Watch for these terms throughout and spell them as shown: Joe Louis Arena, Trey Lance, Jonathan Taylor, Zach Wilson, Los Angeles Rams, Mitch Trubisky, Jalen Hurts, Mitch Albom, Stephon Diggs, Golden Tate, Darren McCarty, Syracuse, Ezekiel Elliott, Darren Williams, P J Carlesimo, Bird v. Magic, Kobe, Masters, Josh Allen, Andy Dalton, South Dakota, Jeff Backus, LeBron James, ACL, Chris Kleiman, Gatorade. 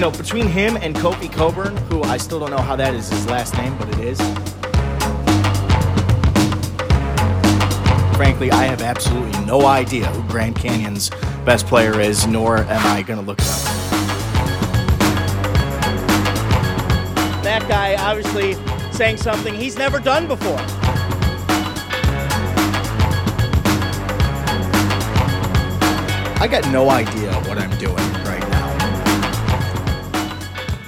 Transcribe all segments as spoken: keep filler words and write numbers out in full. you know, between him and Kofi Coburn, who I still don't know how that is his last name, but it is. Frankly, I have absolutely no idea who Grand Canyon's best player is, nor am I going to look it up. That guy obviously saying something he's never done before. I got no idea what I'm doing right now.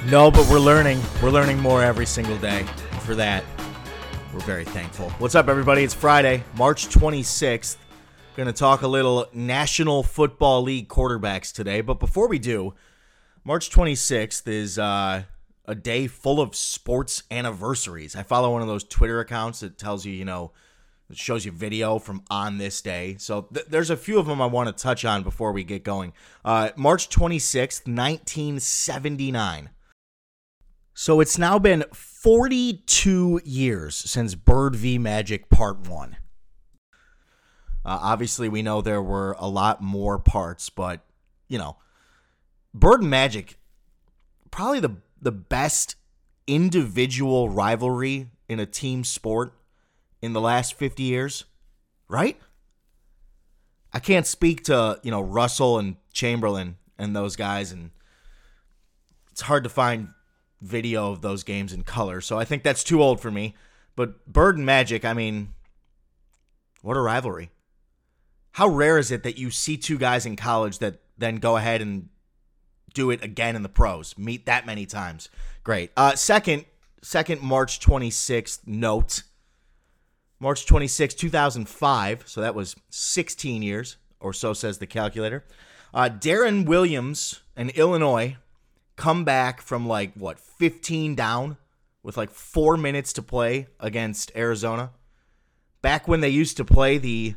No, but we're learning. We're learning more every single day. For that, we're very thankful. What's up, everybody? It's Friday, March twenty-sixth. Going to talk a little National Football League quarterbacks today. But before we do, March twenty-sixth is uh, a day full of sports anniversaries. I follow one of those Twitter accounts that tells you, you know, it shows you video from on this day. So th- there's a few of them I want to touch on before we get going. Uh, March twenty-sixth, nineteen seventy-nine. So it's now been forty-two years since Bird v. Magic Part one. Uh, obviously, we know there were a lot more parts, but, you know, Bird v. Magic, probably the, the best individual rivalry in a team sport in the last fifty years, right? I can't speak to, you know, Russell and Chamberlain and those guys, and it's hard to find video of those games in color, so I think that's too old for me. But Bird and Magic, I mean, what a rivalry. How rare is it that you see two guys in college that then go ahead and do it again in the pros, meet that many times? Great. Uh, second, second March twenty-sixth note. March twenty-sixth, two thousand five, so that was sixteen years, or so says the calculator. Uh, Darren Williams and Illinois come back from, like, what, fifteen down with, like, four minutes to play against Arizona. Back when they used to play the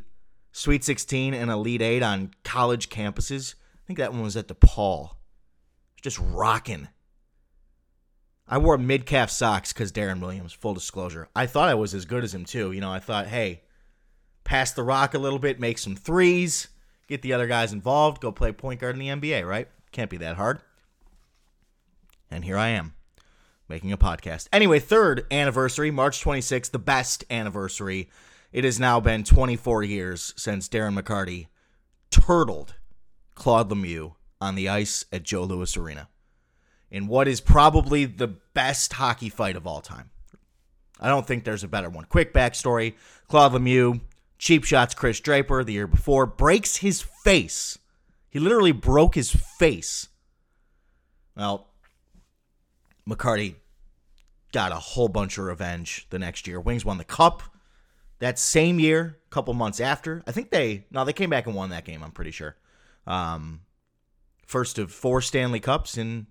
Sweet sixteen and Elite eight on college campuses. I think that one was at DePaul. Just rocking. I wore mid-calf socks because Darren Williams, full disclosure. I thought I was as good as him, too. You know, I thought, hey, pass the rock a little bit, make some threes, get the other guys involved, go play point guard in the N B A, right? Can't be that hard. And here I am, making a podcast. Anyway, third anniversary, March twenty-sixth, the best anniversary. It has now been twenty-four years since Darren McCarty turtled Claude Lemieux on the ice at Joe Louis Arena. In what is probably the best hockey fight of all time. I don't think there's a better one. Quick backstory. Claude Lemieux, cheap shots Chris Draper the year before, breaks his face. He literally broke his face. Well, McCarty got a whole bunch of revenge the next year. Wings won the cup that same year, a couple months after. I think they, no, they came back and won that game, I'm pretty sure. Um, first of four Stanley Cups in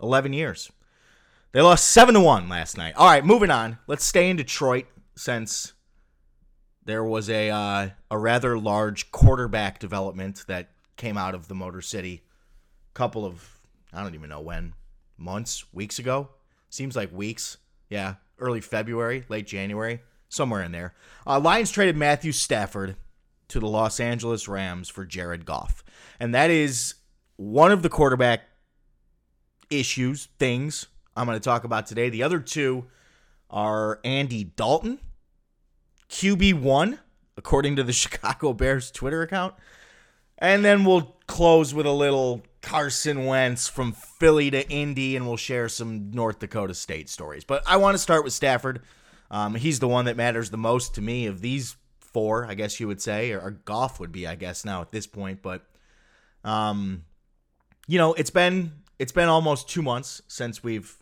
eleven years. They lost seven to one last night. All right, moving on. Let's stay in Detroit since there was a uh, a rather large quarterback development that came out of the Motor City a couple of, I don't even know when, months, weeks ago. Seems like weeks. Yeah, early February, late January, somewhere in there. Uh, Lions traded Matthew Stafford to the Los Angeles Rams for Jared Goff. And that is one of the quarterback issues, things I'm going to talk about today. The other two are Andy Dalton, Q B one, according to the Chicago Bears Twitter account. And then we'll close with a little Carson Wentz from Philly to Indy, and we'll share some North Dakota State stories. But I want to start with Stafford. Um, he's the one that matters the most to me of these four, I guess you would say, or, or Goff would be, I guess, now at this point. But, um, you know, it's been... It's been almost two months since we've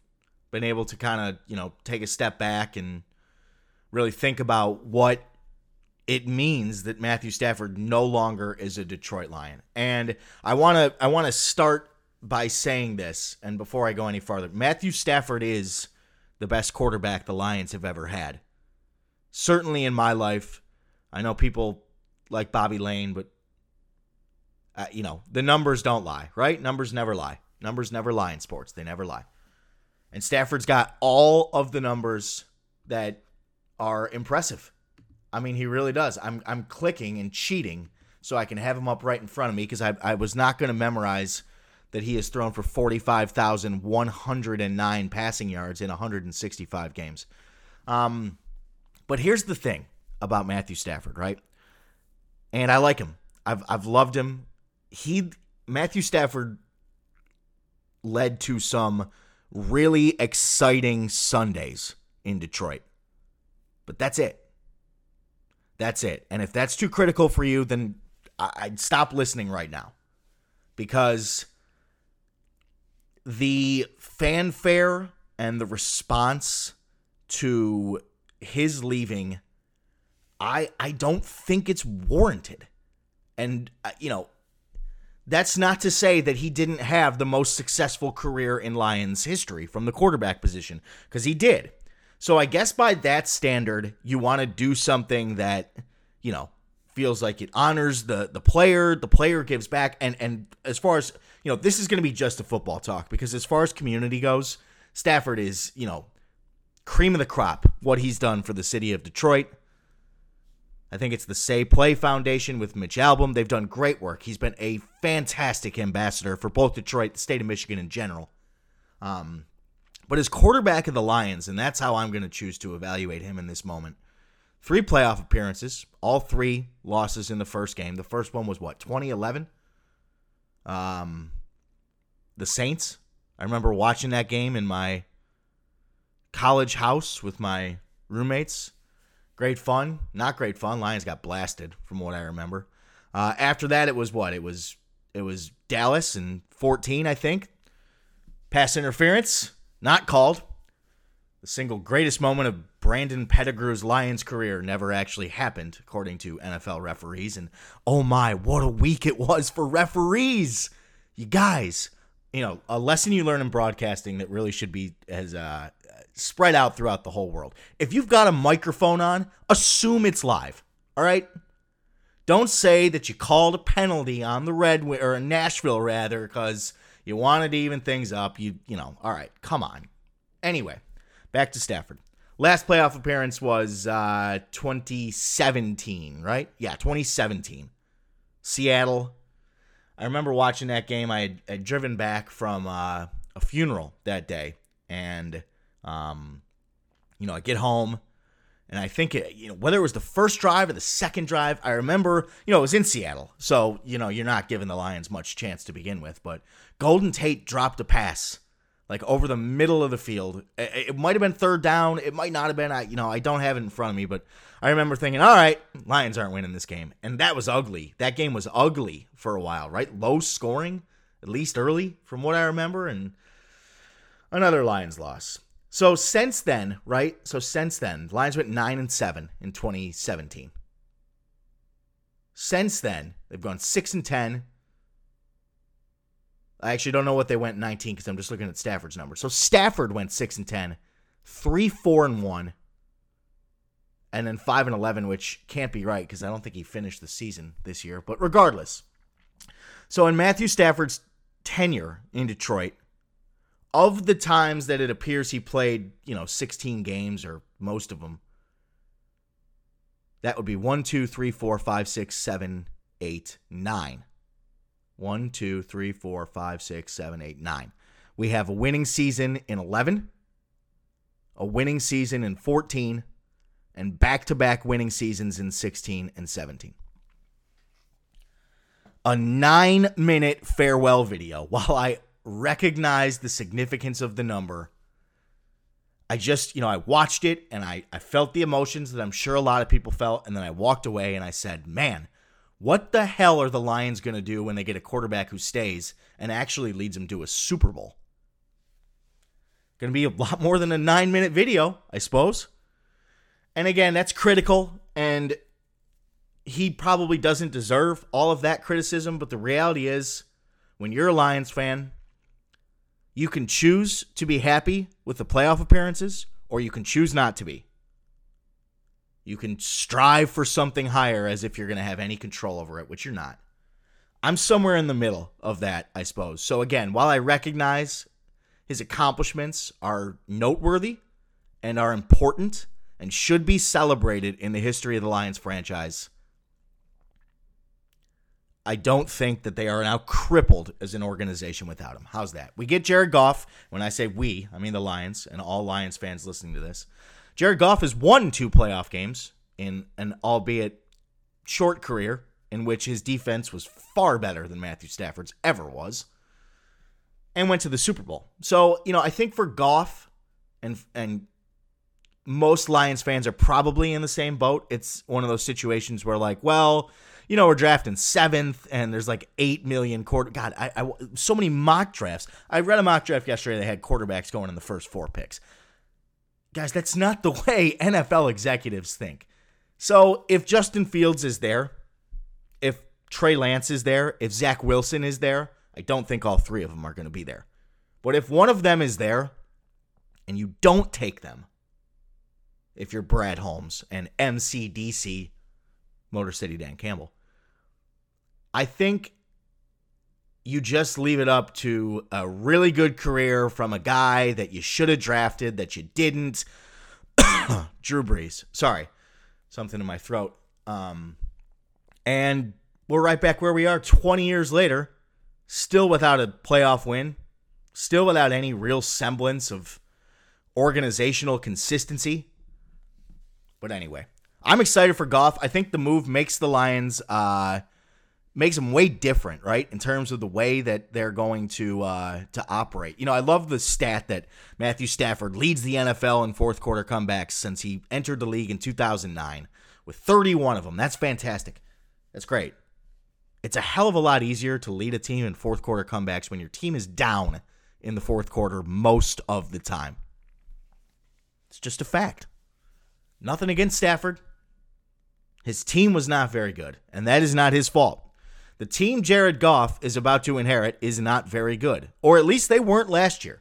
been able to kind of, you know, take a step back and really think about what it means that Matthew Stafford no longer is a Detroit Lion. And I want to I want to start by saying this, and before I go any farther, Matthew Stafford is the best quarterback the Lions have ever had. Certainly in my life. I know people like Bobby Lane, but, uh, you know, the numbers don't lie, right? Numbers never lie. Numbers never lie in sports. They never lie. And Stafford's got all of the numbers that are impressive. I mean, he really does. I'm I'm clicking and cheating so I can have him up right in front of me because I, I was not going to memorize that he has thrown for forty-five thousand one hundred nine passing yards in one hundred sixty-five games. Um, but here's the thing about Matthew Stafford, right? And I like him. I've I've loved him. He Matthew Stafford led to some really exciting Sundays in Detroit. But that's it. That's it. And if that's too critical for you, then I'd stop listening right now. Because the fanfare and the response to his leaving, I I don't think it's warranted. And, you know, that's not to say that he didn't have the most successful career in Lions history from the quarterback position, because he did. So I guess by that standard, you want to do something that, you know, feels like it honors the the player, the player gives back. And, and as far as, you know, this is going to be just a football talk, because as far as community goes, Stafford is, you know, cream of the crop, what he's done for the city of Detroit. I think it's the Say Play Foundation with Mitch Albom. They've done great work. He's been a fantastic ambassador for both Detroit, the state of Michigan in general. Um, but as quarterback of the Lions, and that's how I'm going to choose to evaluate him in this moment, three playoff appearances, all three losses in the first game. The first one was, what, twenty eleven? Um, the Saints. I remember watching that game in my college house with my roommates. Great fun. Not great fun. Lions got blasted from what I remember. Uh, after that, it was what? It was it was Dallas in fourteen, I think. Pass interference. Not called. The single greatest moment of Brandon Pettigrew's Lions career never actually happened, according to N F L referees. And oh my, what a week it was for referees. You guys, you know, a lesson you learn in broadcasting that really should be as uh, spread out throughout the whole world. If you've got a microphone on, assume it's live. All right? Don't say that you called a penalty on the Red Wing, or Nashville rather, because you wanted to even things up. You you know, all right, come on. Anyway, back to Stafford. Last playoff appearance was uh, twenty seventeen, right? Yeah, twenty seventeen. Seattle. I remember watching that game. I had, had driven back from uh, a funeral that day, and Um, you know, I get home, and I think, it, you know, whether it was the first drive or the second drive, I remember, you know, it was in Seattle. So, you know, you're not giving the Lions much chance to begin with, but Golden Tate dropped a pass, like, over the middle of the field. It, it might have been third down. It might not have been. I, you know, I don't have it in front of me, but I remember thinking, all right, Lions aren't winning this game. And that was ugly. That game was ugly for a while, right? Low scoring, at least early, from what I remember, and another Lions loss. So since then, right? So since then, the Lions went nine and seven in twenty seventeen. Since then, they've gone six and ten. I actually don't know what they went in nineteen because I'm just looking at Stafford's numbers. So Stafford went six and ten, three four and one, and then five and eleven, which can't be right because I don't think he finished the season this year. But regardless, so in Matthew Stafford's tenure in Detroit, of the times that it appears he played, you know, sixteen games or most of them, that would be one, two, three, four, five, six, seven, eight, nine. one, two, three, four, five, six, seven, eight, nine. We have a winning season in eleven, a winning season in fourteen, and back-to-back winning seasons in sixteen and seventeen. A nine-minute farewell video while I recognize the significance of the number. I just, you know, I watched it and I, I felt the emotions that I'm sure a lot of people felt. And then I walked away and I said, man, what the hell are the Lions going to do when they get a quarterback who stays and actually leads them to a Super Bowl? Going to be a lot more than a nine minute video, I suppose. And again, that's critical. And he probably doesn't deserve all of that criticism. But the reality is, when you're a Lions fan, you can choose to be happy with the playoff appearances, or you can choose not to be. You can strive for something higher as if you're going to have any control over it, which you're not. I'm somewhere in the middle of that, I suppose. So again, while I recognize his accomplishments are noteworthy and are important and should be celebrated in the history of the Lions franchise, I don't think that they are now crippled as an organization without him. How's that? We get Jared Goff. When I say we, I mean the Lions and all Lions fans listening to this. Jared Goff has won two playoff games in an albeit short career in which his defense was far better than Matthew Stafford's ever was, and went to the Super Bowl. So, you know, I think for Goff and and most Lions fans are probably in the same boat. It's one of those situations where, like, well, you know, we're drafting seventh, and there's like eight million quarter. God, I, I so many mock drafts. I read a mock draft yesterday that had quarterbacks going in the first four picks. Guys, that's not the way N F L executives think. So if Justin Fields is there, if Trey Lance is there, if Zach Wilson is there, I don't think all three of them are going to be there. But if one of them is there and you don't take them, if you're Brad Holmes and M C D C, Motor City Dan Campbell, I think you just leave it up to a really good career from a guy that you should have drafted, that you didn't. Drew Brees. Sorry. Something in my throat. Um, and we're right back where we are twenty years later, still without a playoff win, still without any real semblance of organizational consistency. But anyway, I'm excited for Goff. I think the move makes the Lions, uh, makes them way different, right, in terms of the way that they're going to uh, to operate. You know, I love the stat that Matthew Stafford leads the N F L in fourth quarter comebacks since he entered the league in two thousand nine with thirty-one of them. That's fantastic. That's great. It's a hell of a lot easier to lead a team in fourth quarter comebacks when your team is down in the fourth quarter most of the time. It's just a fact. Nothing against Stafford. His team was not very good, and that is not his fault. The team Jared Goff is about to inherit is not very good, or at least they weren't last year,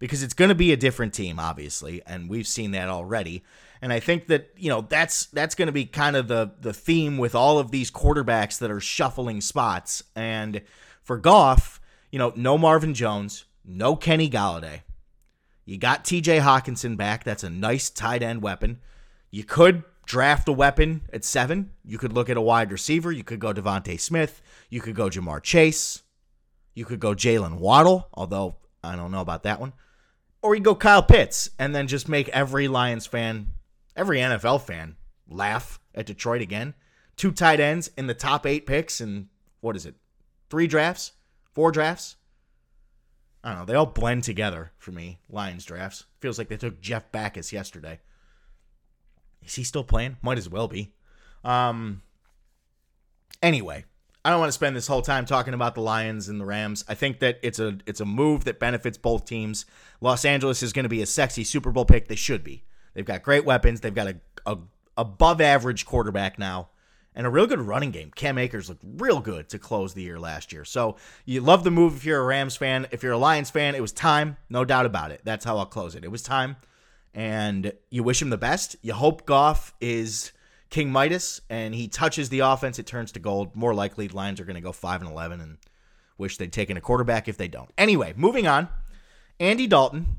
because it's going to be a different team, obviously, and we've seen that already. And I think that, you know, that's that's going to be kind of the, the theme with all of these quarterbacks that are shuffling spots. And for Goff, you know, no Marvin Jones, no Kenny Golladay. You got T J Hawkinson back. That's a nice tight end weapon. You could draft a weapon at seven. You could look at a wide receiver. You could go Devontae Smith. You could go Jamar Chase. You could go Jalen Waddle, although I don't know about that one. Or you go Kyle Pitts and then just make every Lions fan, every N F L fan laugh at Detroit again. Two tight ends in the top eight picks in, what is it, three drafts? Four drafts? I don't know. They all blend together for me, Lions drafts. Feels like they took Jeff Backus yesterday. Is he still playing? Might as well be. Um, anyway, I don't want to spend this whole time talking about the Lions and the Rams. I think that it's a it's a move that benefits both teams. Los Angeles is going to be a sexy Super Bowl pick. They should be. They've got great weapons. They've got a, a above-average quarterback now and a real good running game. Cam Akers looked real good to close the year last year. So you love the move if you're a Rams fan. If you're a Lions fan, it was time. No doubt about it. That's how I'll close it. It was time. And you wish him the best. You hope Goff is King Midas and he touches the offense. It turns to gold. More likely, the Lions are going to go five and eleven and wish they'd taken a quarterback if they don't. Anyway, moving on. Andy Dalton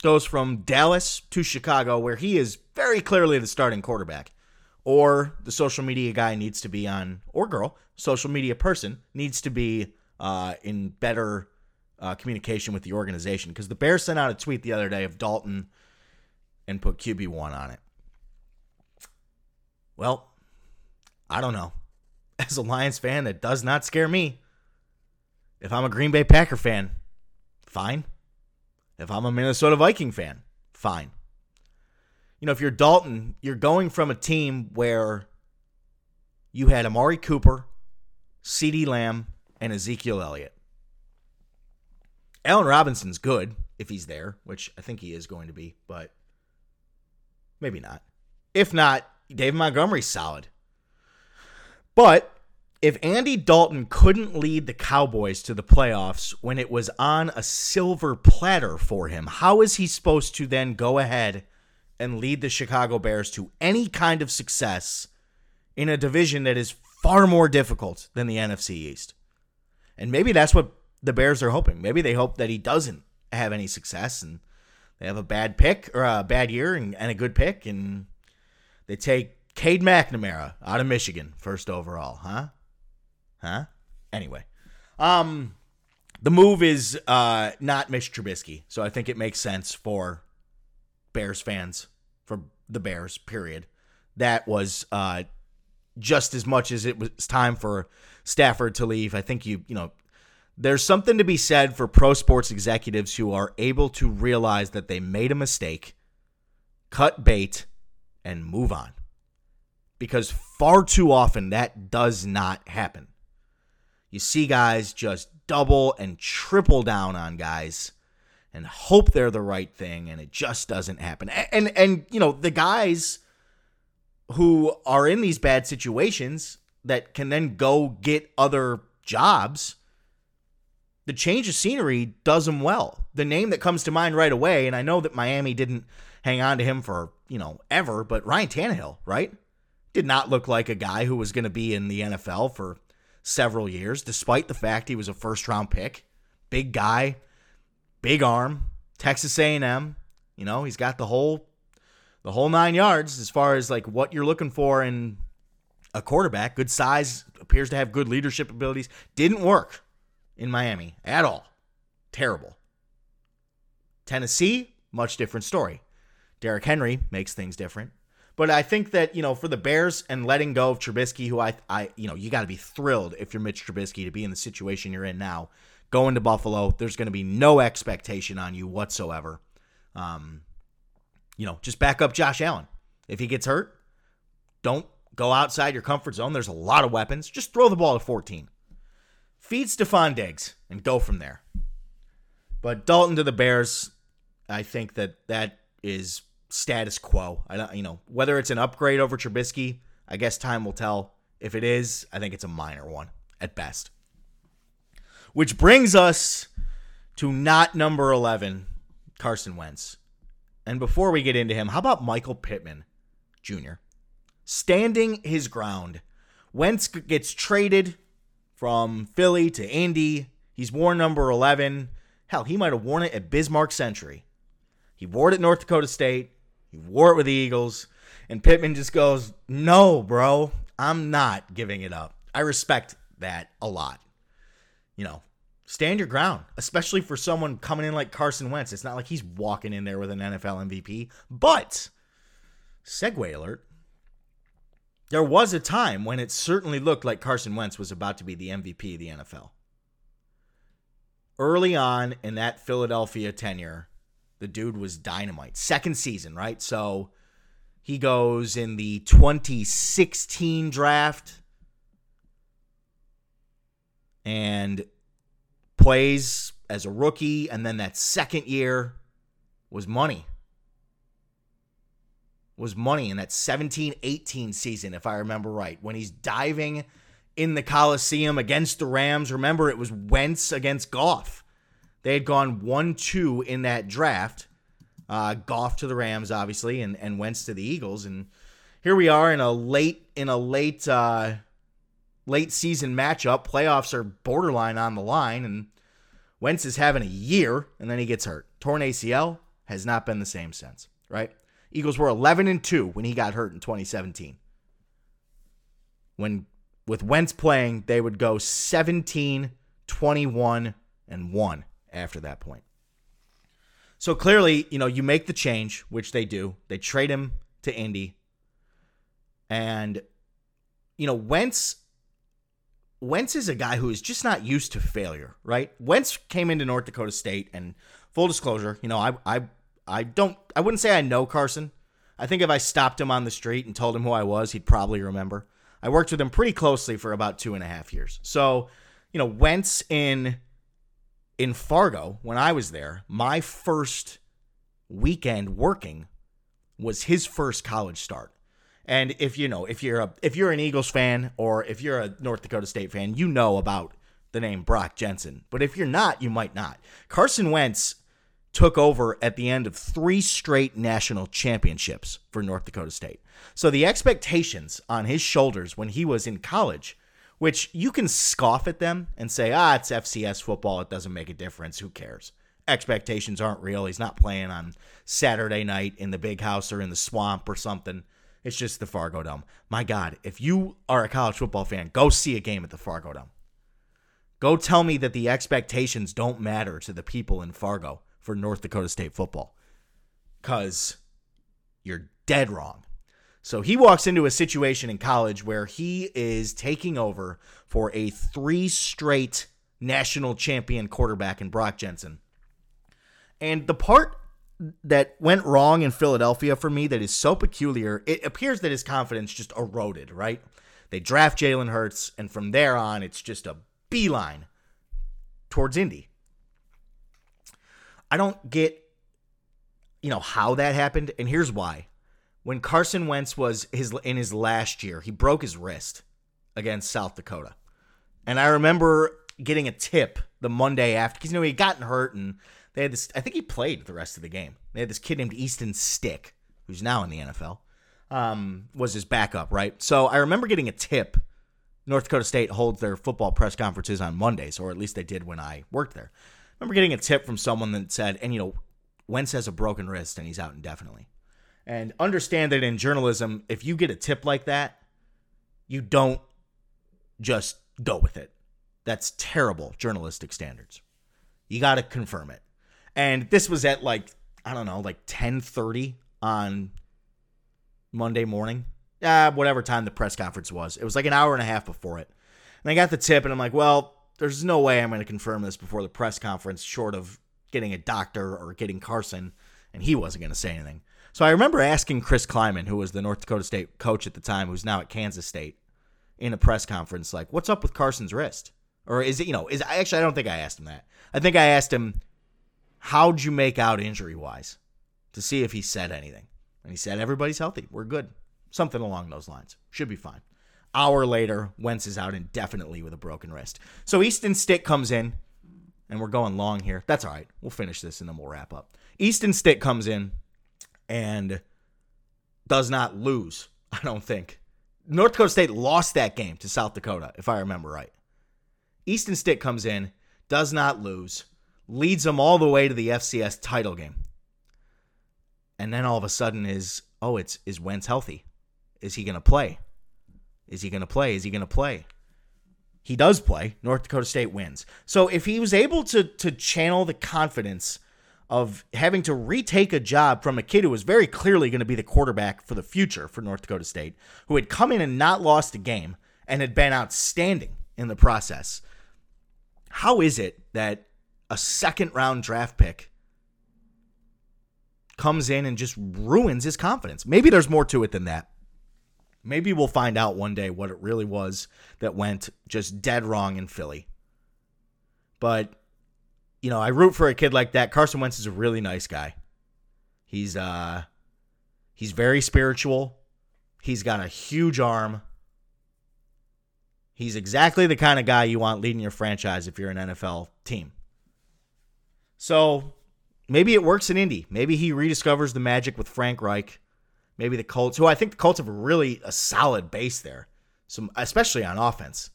goes from Dallas to Chicago, where he is very clearly the starting quarterback. Or the social media guy needs to be on, or girl, social media person needs to be uh, in better uh, communication with the organization. Because the Bears sent out a tweet the other day of Dalton and put Q B one on it. Well, I don't know. As a Lions fan, that does not scare me. If I'm a Green Bay Packer fan, fine. If I'm a Minnesota Viking fan, fine. You know, if you're Dalton, you're going from a team where you had Amari Cooper, CeeDee Lamb, and Ezekiel Elliott. Allen Robinson's good if he's there, which I think he is going to be, but maybe not. If not, David Montgomery's solid. But if Andy Dalton couldn't lead the Cowboys to the playoffs when it was on a silver platter for him, how is he supposed to then go ahead and lead the Chicago Bears to any kind of success in a division that is far more difficult than the N F C East? And maybe that's what the Bears are hoping. Maybe they hope that he doesn't have any success and they have a bad pick or a bad year and, and a good pick, and they take Cade McNamara out of Michigan first overall, huh? Huh? Anyway, um, the move is uh, not Mitch Trubisky, so I think it makes sense for Bears fans, for the Bears, period. That was uh, just as much as it was time for Stafford to leave. I think you, you know, there's something to be said for pro sports executives who are able to realize that they made a mistake, cut bait, and move on. Because far too often that does not happen. You see guys just double and triple down on guys and hope they're the right thing, and it just doesn't happen. And, and, and you know, the guys who are in these bad situations that can then go get other jobs, the change of scenery does them well. The name that comes to mind right away, and I know that Miami didn't hang on to him for, you know, ever, but Ryan Tannehill, right? Did not look like a guy who was going to be in the N F L for several years, despite the fact he was a first-round pick. Big guy, big arm, Texas A and M. You know, he's got the whole the whole nine yards as far as, like, what you're looking for in a quarterback. Good size, appears to have good leadership abilities. Didn't work in Miami at all. Terrible. Tennessee, much different story. Derrick Henry makes things different. But I think that, you know, for the Bears and letting go of Trubisky, who I, I you know, you got to be thrilled if you're Mitch Trubisky to be in the situation you're in now. Going to Buffalo, there's going to be no expectation on you whatsoever. Um, you know, just back up Josh Allen. If he gets hurt, don't go outside your comfort zone. There's a lot of weapons. Just throw the ball to fourteen. Feed Stephon Diggs and go from there. But Dalton to the Bears, I think that that is status quo. I don't, you know, whether it's an upgrade over Trubisky, I guess time will tell. If it is, I think it's a minor one at best. Which brings us to not number eleven, Carson Wentz. And before we get into him, how about Michael Pittman Junior standing his ground? Wentz gets traded from Philly to Indy. He's worn number eleven. Hell, he might have worn it at Bismarck Century. He wore it at North Dakota State. He wore it with the Eagles. And Pittman just goes, no, bro, I'm not giving it up. I respect that a lot. You know, stand your ground, especially for someone coming in like Carson Wentz. It's not like he's walking in there with an N F L M V P. But, segue alert, there was a time when it certainly looked like Carson Wentz was about to be the M V P of the N F L. Early on in that Philadelphia tenure, the dude was dynamite. Second season, right? So he goes in the twenty sixteen draft and plays as a rookie. And then that second year was money. Was money in that seventeen eighteen season, if I remember right. When he's diving in the Coliseum against the Rams. Remember, it was Wentz against Goff. They had gone one two in that draft. Uh, Goff to the Rams, obviously, and, and Wentz to the Eagles. And here we are in a late in a late uh, late season matchup. Playoffs are borderline on the line, and Wentz is having a year, and then he gets hurt. Torn A C L, has not been the same since, right? Eagles were eleven and two when he got hurt in twenty seventeen. When with Wentz playing, they would go seventeen, twenty-one, and one. After that point. So clearly, you know, you make the change, which they do. They trade him to Indy. And, you know, Wentz, Wentz is a guy who is just not used to failure, right? Wentz came into North Dakota State, and full disclosure, you know, I I I don't, I wouldn't say I know Carson. I think if I stopped him on the street and told him who I was, he'd probably remember. I worked with him pretty closely for about two and a half years. So, you know, Wentz in... In Fargo, when I was there, my first weekend working was his first college start. And if you know, if you're a if you're an Eagles fan or if you're a North Dakota State fan, you know about the name Brock Jensen. But if you're not, you might not. Carson Wentz took over at the end of three straight national championships for North Dakota State. So the expectations on his shoulders when he was in college, which you can scoff at them and say, ah, it's F C S football. It doesn't make a difference. Who cares? Expectations aren't real. He's not playing on Saturday night in the big house or in the swamp or something. It's just the Fargo Dome. My God, if you are a college football fan, go see a game at the Fargo Dome. Go tell me that the expectations don't matter to the people in Fargo for North Dakota State football, because you're dead wrong. So he walks into a situation in college where he is taking over for a three straight national champion quarterback in Brock Jensen. And the part that went wrong in Philadelphia for me that is so peculiar, it appears that his confidence just eroded, right? They draft Jalen Hurts, and from there on, it's just a beeline towards Indy. I don't get, you know, how that happened, and here's why. When Carson Wentz was his in his last year, he broke his wrist against South Dakota. And I remember getting a tip the Monday after, because, you know, he had gotten hurt, and they had this, I think he played the rest of the game. They had this kid named Easton Stick, who's now in the N F L, um, was his backup, right? So I remember getting a tip. North Dakota State holds their football press conferences on Mondays, or at least they did when I worked there. I remember getting a tip from someone that said, and, you know, Wentz has a broken wrist and he's out indefinitely. And understand that in journalism, if you get a tip like that, you don't just go with it. That's terrible journalistic standards. You got to confirm it. And this was at like, I don't know, like ten thirty on Monday morning, uh, whatever time the press conference was. It was like an hour and a half before it. And I got the tip, and I'm like, well, there's no way I'm going to confirm this before the press conference, short of getting a doctor or getting Carson, and he wasn't going to say anything. So I remember asking Chris Kleiman, who was the North Dakota State coach at the time, who's now at Kansas State, in a press conference, like, what's up with Carson's wrist? Or is it, you know, is actually, I don't think I asked him that. I think I asked him, how'd you make out injury-wise, to see if he said anything? And he said, everybody's healthy. We're good. Something along those lines. Should be fine. Hour later, Wentz is out indefinitely with a broken wrist. So Easton Stick comes in, and we're going long here. That's all right. We'll finish this, and then we'll wrap up. Easton Stick comes in and does not lose, I don't think. North Dakota State lost that game to South Dakota, if I remember right. Easton Stick comes in, does not lose, leads them all the way to the F C S title game. And then all of a sudden is, oh, it's is Wentz healthy? Is he going to play? Is he going to play? Is he going to play? He does play. North Dakota State wins. So if he was able to to channel the confidence of having to retake a job from a kid who was very clearly going to be the quarterback for the future for North Dakota State, who had come in and not lost a game and had been outstanding in the process, how is it that a second-round draft pick comes in and just ruins his confidence? Maybe there's more to it than that. Maybe we'll find out one day what it really was that went just dead wrong in Philly. But, you know, I root for a kid like that. Carson Wentz is a really nice guy. He's uh, he's very spiritual. He's got a huge arm. He's exactly the kind of guy you want leading your franchise if you're an N F L team. So maybe it works in Indy. Maybe he rediscovers the magic with Frank Reich. Maybe the Colts, who I think the Colts have really a solid base there, some especially on offense.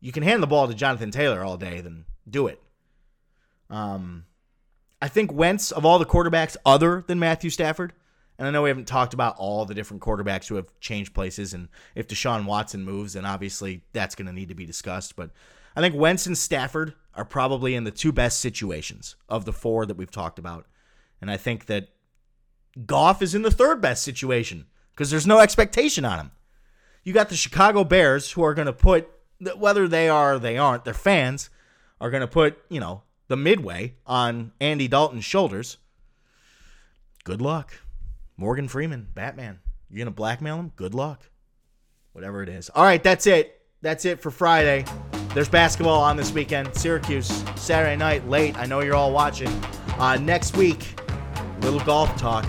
You can hand the ball to Jonathan Taylor all day, then do it. Um, I think Wentz, of all the quarterbacks other than Matthew Stafford, and I know we haven't talked about all the different quarterbacks who have changed places, and if Deshaun Watson moves, then obviously that's going to need to be discussed, but I think Wentz and Stafford are probably in the two best situations of the four that we've talked about. And I think that Goff is in the third best situation because there's no expectation on him. You got the Chicago Bears who are going to put, whether they are or they aren't, their fans are going to put, you know, the midway on Andy Dalton's shoulders. Good luck. Morgan Freeman, Batman. You're going to blackmail him? Good luck. Whatever it is. All right, that's it. That's it for Friday. There's basketball on this weekend. Syracuse, Saturday night, late. I know you're all watching. Uh, next week, little golf talk.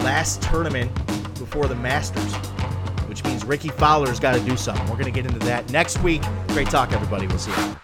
Last tournament before the Masters, which means Ricky Fowler's got to do something. We're going to get into that next week. Great talk, everybody. We'll see you.